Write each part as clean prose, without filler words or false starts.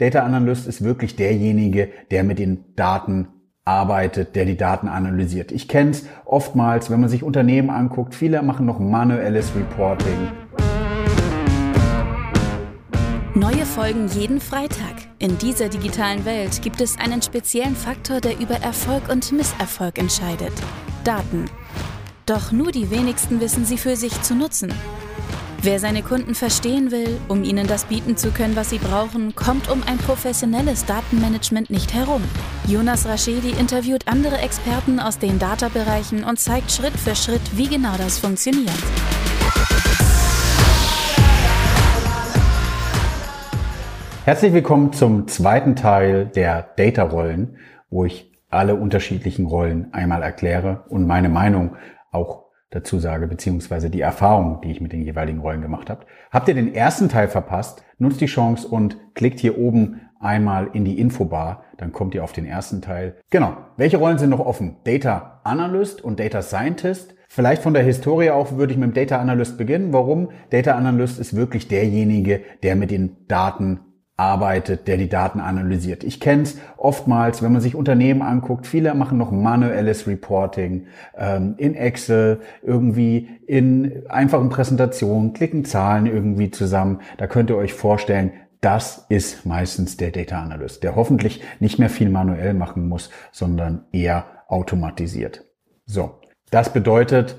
Data Analyst ist wirklich derjenige, der mit den Daten arbeitet, der die Daten analysiert. Ich kenne es oftmals, wenn man sich Unternehmen anguckt, viele machen noch manuelles Reporting. Neue Folgen jeden Freitag. In dieser digitalen Welt gibt es einen speziellen Faktor, der über Erfolg und Misserfolg entscheidet. Daten. Doch nur die wenigsten wissen sie für sich zu nutzen. Wer seine Kunden verstehen will, um ihnen das bieten zu können, was sie brauchen, kommt um ein professionelles Datenmanagement nicht herum. Jonas Rascheli interviewt andere Experten aus den Data-Bereichen und zeigt Schritt für Schritt, wie genau das funktioniert. Herzlich willkommen zum zweiten Teil der Data-Rollen, wo ich alle unterschiedlichen Rollen einmal erkläre und meine Meinung auch dazu sage, beziehungsweise die Erfahrung, die ich mit den jeweiligen Rollen gemacht habe. Habt ihr den ersten Teil verpasst, nutzt die Chance und klickt hier oben einmal in die Infobar, dann kommt ihr auf den ersten Teil. Genau, welche Rollen sind noch offen? Data Analyst und Data Scientist. Vielleicht von der Historie auch würde ich mit dem Data Analyst beginnen. Warum? Data Analyst ist wirklich derjenige, der mit den Daten arbeitet, der die Daten analysiert. Ich kenne es oftmals, wenn man sich Unternehmen anguckt, viele machen noch manuelles Reporting in Excel, irgendwie in einfachen Präsentationen, klicken Zahlen irgendwie zusammen. Da könnt ihr euch vorstellen, das ist meistens der Data Analyst, der hoffentlich nicht mehr viel manuell machen muss, sondern eher automatisiert. So, das bedeutet,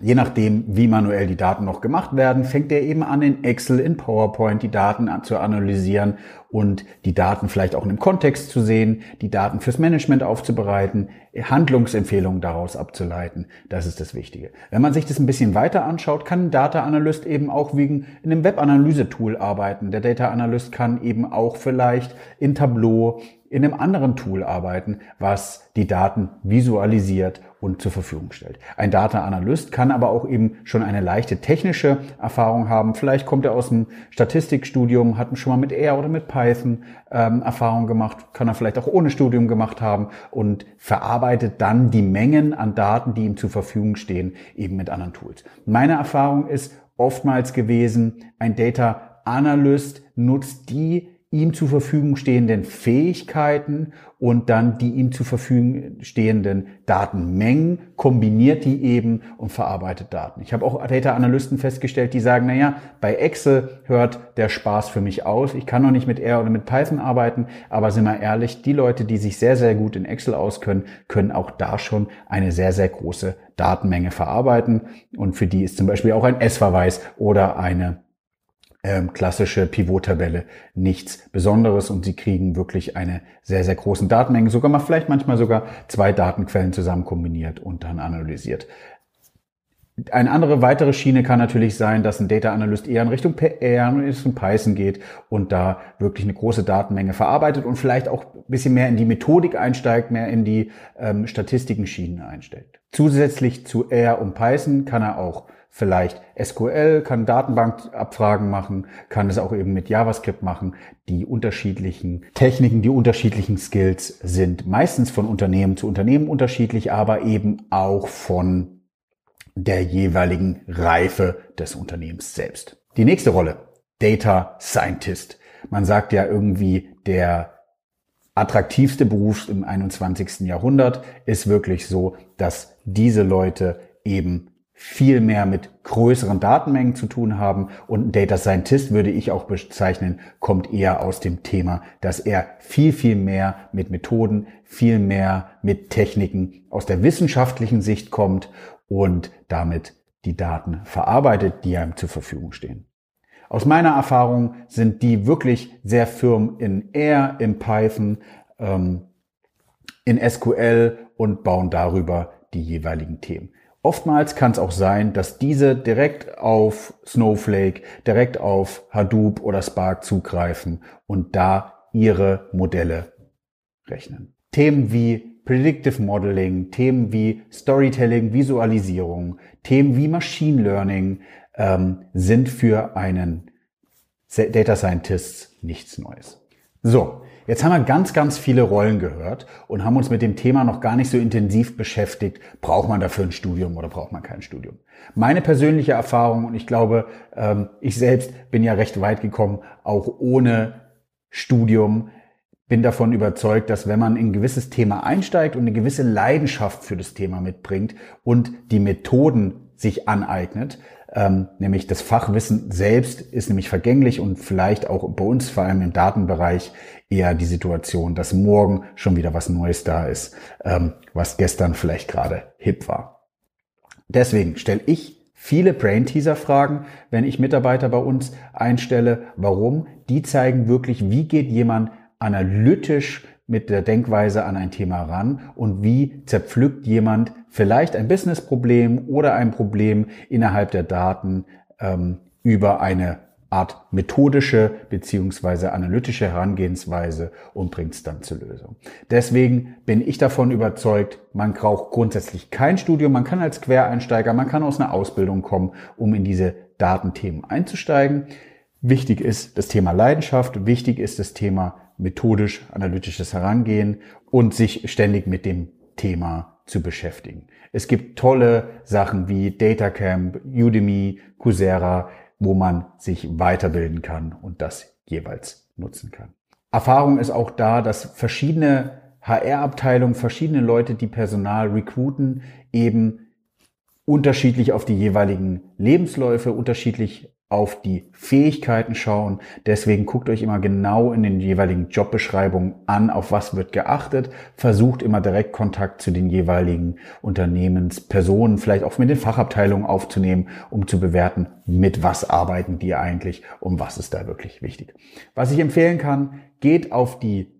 je nachdem, wie manuell die Daten noch gemacht werden, fängt er eben an, in Excel, in PowerPoint die Daten zu analysieren und die Daten vielleicht auch in einem Kontext zu sehen, die Daten fürs Management aufzubereiten, Handlungsempfehlungen daraus abzuleiten. Das ist das Wichtige. Wenn man sich das ein bisschen weiter anschaut, kann ein Data Analyst eben auch wegen in einem Web-Analyse-Tool arbeiten. Der Data Analyst kann eben auch vielleicht in Tableau, in einem anderen Tool arbeiten, was die Daten visualisiert und zur Verfügung stellt. Ein Data Analyst kann aber auch eben schon eine leichte technische Erfahrung haben. Vielleicht kommt er aus dem Statistikstudium, hat schon mal mit R oder mit Python Erfahrung gemacht, kann er vielleicht auch ohne Studium gemacht haben und verarbeitet dann die Mengen an Daten, die ihm zur Verfügung stehen, eben mit anderen Tools. Meine Erfahrung ist oftmals gewesen, ein Data Analyst nutzt die ihm zur Verfügung stehenden Fähigkeiten und dann die ihm zur Verfügung stehenden Datenmengen, kombiniert die eben und verarbeitet Daten. Ich habe auch Data-Analysten festgestellt, die sagen, naja, bei Excel hört der Spaß für mich aus. Ich kann noch nicht mit R oder mit Python arbeiten, aber sind wir ehrlich, die Leute, die sich sehr, sehr gut in Excel auskennen, können auch da schon eine sehr, sehr große Datenmenge verarbeiten. Und für die ist zum Beispiel auch ein S-Verweis oder eine klassische Pivot-Tabelle nichts Besonderes und sie kriegen wirklich eine sehr, sehr große Datenmenge, sogar mal vielleicht manchmal sogar zwei Datenquellen zusammen kombiniert und dann analysiert. Eine andere weitere Schiene kann natürlich sein, dass ein Data Analyst eher in Richtung R und Python geht und da wirklich eine große Datenmenge verarbeitet und vielleicht auch ein bisschen mehr in die Methodik einsteigt, mehr in die Statistiken-Schienen einsteigt. Zusätzlich zu R und Python kann er auch vielleicht SQL, kann Datenbankabfragen machen, kann es auch eben mit JavaScript machen. Die unterschiedlichen Techniken, die unterschiedlichen Skills sind meistens von Unternehmen zu Unternehmen unterschiedlich, aber eben auch von der jeweiligen Reife des Unternehmens selbst. Die nächste Rolle, Data Scientist. Man sagt ja irgendwie, der attraktivste Beruf im 21. Jahrhundert ist wirklich so, dass diese Leute eben viel mehr mit größeren Datenmengen zu tun haben und ein Data Scientist, würde ich auch bezeichnen, kommt eher aus dem Thema, dass er viel, viel mehr mit Methoden, viel mehr mit Techniken aus der wissenschaftlichen Sicht kommt und damit die Daten verarbeitet, die einem zur Verfügung stehen. Aus meiner Erfahrung sind die wirklich sehr firm in R, in Python, in SQL und bauen darüber die jeweiligen Themen. Oftmals kann es auch sein, dass diese direkt auf Snowflake, direkt auf Hadoop oder Spark zugreifen und da ihre Modelle rechnen. Themen wie Predictive Modeling, Themen wie Storytelling, Visualisierung, Themen wie Machine Learning sind für einen Data Scientist nichts Neues. So. Jetzt haben wir ganz, ganz viele Rollen gehört und haben uns mit dem Thema noch gar nicht so intensiv beschäftigt. Braucht man dafür ein Studium oder braucht man kein Studium? Meine persönliche Erfahrung, und ich glaube, ich selbst bin ja recht weit gekommen, auch ohne Studium. Bin davon überzeugt, dass wenn man in ein gewisses Thema einsteigt und eine gewisse Leidenschaft für das Thema mitbringt und die Methoden sich aneignet, nämlich das Fachwissen selbst ist nämlich vergänglich und vielleicht auch bei uns, vor allem im Datenbereich, eher die Situation, dass morgen schon wieder was Neues da ist, was gestern vielleicht gerade hip war. Deswegen stelle ich viele Brain-Teaser-Fragen, wenn ich Mitarbeiter bei uns einstelle. Warum? Die zeigen wirklich, wie geht jemand analytisch mit der Denkweise an ein Thema ran und wie zerpflückt jemand vielleicht ein Business-Problem oder ein Problem innerhalb der Daten über eine Art methodische bzw. analytische Herangehensweise und bringt es dann zur Lösung. Deswegen bin ich davon überzeugt, man braucht grundsätzlich kein Studium, man kann als Quereinsteiger, man kann aus einer Ausbildung kommen, um in diese Datenthemen einzusteigen. Wichtig ist das Thema Leidenschaft, wichtig ist das Thema methodisch-analytisches Herangehen und sich ständig mit dem Thema zu beschäftigen. Es gibt tolle Sachen wie DataCamp, Udemy, Coursera, wo man sich weiterbilden kann und das jeweils nutzen kann. Erfahrung ist auch da, dass verschiedene HR-Abteilungen, verschiedene Leute, die Personal recruiten, eben unterschiedlich auf die jeweiligen Lebensläufe, unterschiedlich auf die Fähigkeiten schauen. Deswegen guckt euch immer genau in den jeweiligen Jobbeschreibungen an, auf was wird geachtet. Versucht immer direkt Kontakt zu den jeweiligen Unternehmenspersonen, vielleicht auch mit den Fachabteilungen aufzunehmen, um zu bewerten, mit was arbeiten die eigentlich und was ist da wirklich wichtig. Was ich empfehlen kann, geht auf die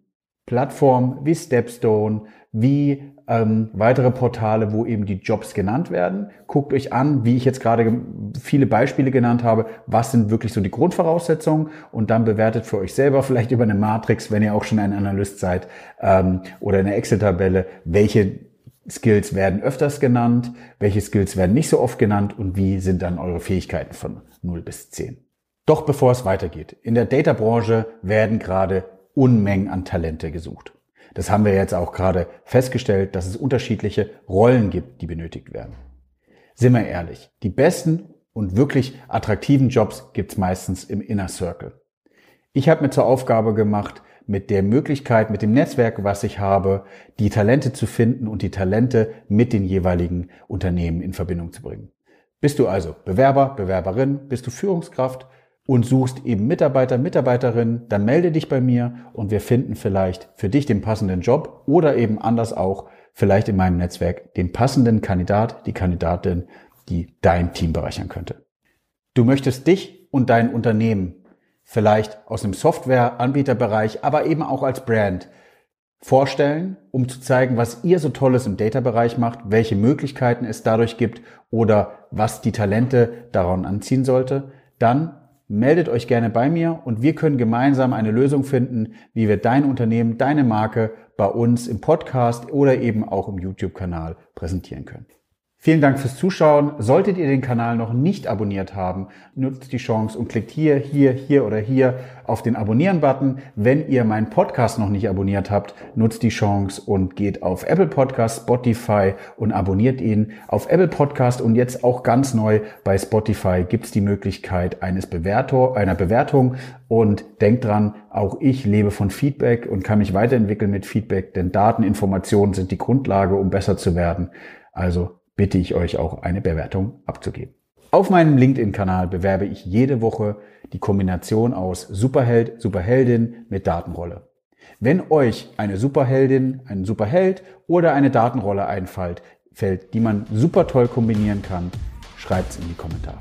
Plattformen wie Stepstone, wie weitere Portale, wo eben die Jobs genannt werden. Guckt euch an, wie ich jetzt gerade viele Beispiele genannt habe, was sind wirklich so die Grundvoraussetzungen und dann bewertet für euch selber vielleicht über eine Matrix, wenn ihr auch schon ein Analyst seid, oder eine Excel-Tabelle, welche Skills werden öfters genannt, welche Skills werden nicht so oft genannt und wie sind dann eure Fähigkeiten von 0 bis 10. Doch bevor es weitergeht, in der Data-Branche werden gerade Unmengen an Talente gesucht. Das haben wir jetzt auch gerade festgestellt, dass es unterschiedliche Rollen gibt, die benötigt werden. Sind wir ehrlich, die besten und wirklich attraktiven Jobs gibt es meistens im Inner Circle. Ich habe mir zur Aufgabe gemacht, mit der Möglichkeit, mit dem Netzwerk, was ich habe, die Talente zu finden und die Talente mit den jeweiligen Unternehmen in Verbindung zu bringen. Bist du also Bewerber, Bewerberin, bist du Führungskraft und suchst eben Mitarbeiter, Mitarbeiterin, dann melde dich bei mir und wir finden vielleicht für dich den passenden Job oder eben anders auch vielleicht in meinem Netzwerk den passenden Kandidat, die Kandidatin, die dein Team bereichern könnte. Du möchtest dich und dein Unternehmen vielleicht aus dem Software-Anbieterbereich, aber eben auch als Brand vorstellen, um zu zeigen, was ihr so Tolles im Data-Bereich macht, welche Möglichkeiten es dadurch gibt oder was die Talente daran anziehen sollte, dann meldet euch gerne bei mir und wir können gemeinsam eine Lösung finden, wie wir dein Unternehmen, deine Marke bei uns im Podcast oder eben auch im YouTube-Kanal präsentieren können. Vielen Dank fürs Zuschauen. Solltet ihr den Kanal noch nicht abonniert haben, nutzt die Chance und klickt hier oder hier auf den Abonnieren-Button. Wenn ihr meinen Podcast noch nicht abonniert habt, nutzt die Chance und geht auf Apple Podcast, Spotify und abonniert ihn. Auf Apple Podcast und jetzt auch ganz neu bei Spotify gibt's die Möglichkeit einer Bewertung. Und denkt dran, auch ich lebe von Feedback und kann mich weiterentwickeln mit Feedback, denn Dateninformationen sind die Grundlage, um besser zu werden. Also bitte ich euch auch, eine Bewertung abzugeben. Auf meinem LinkedIn-Kanal bewerbe ich jede Woche die Kombination aus Superheld, Superheldin mit Datenrolle. Wenn euch eine Superheldin, ein Superheld oder eine Datenrolle einfällt, die man super toll kombinieren kann, schreibt es in die Kommentare.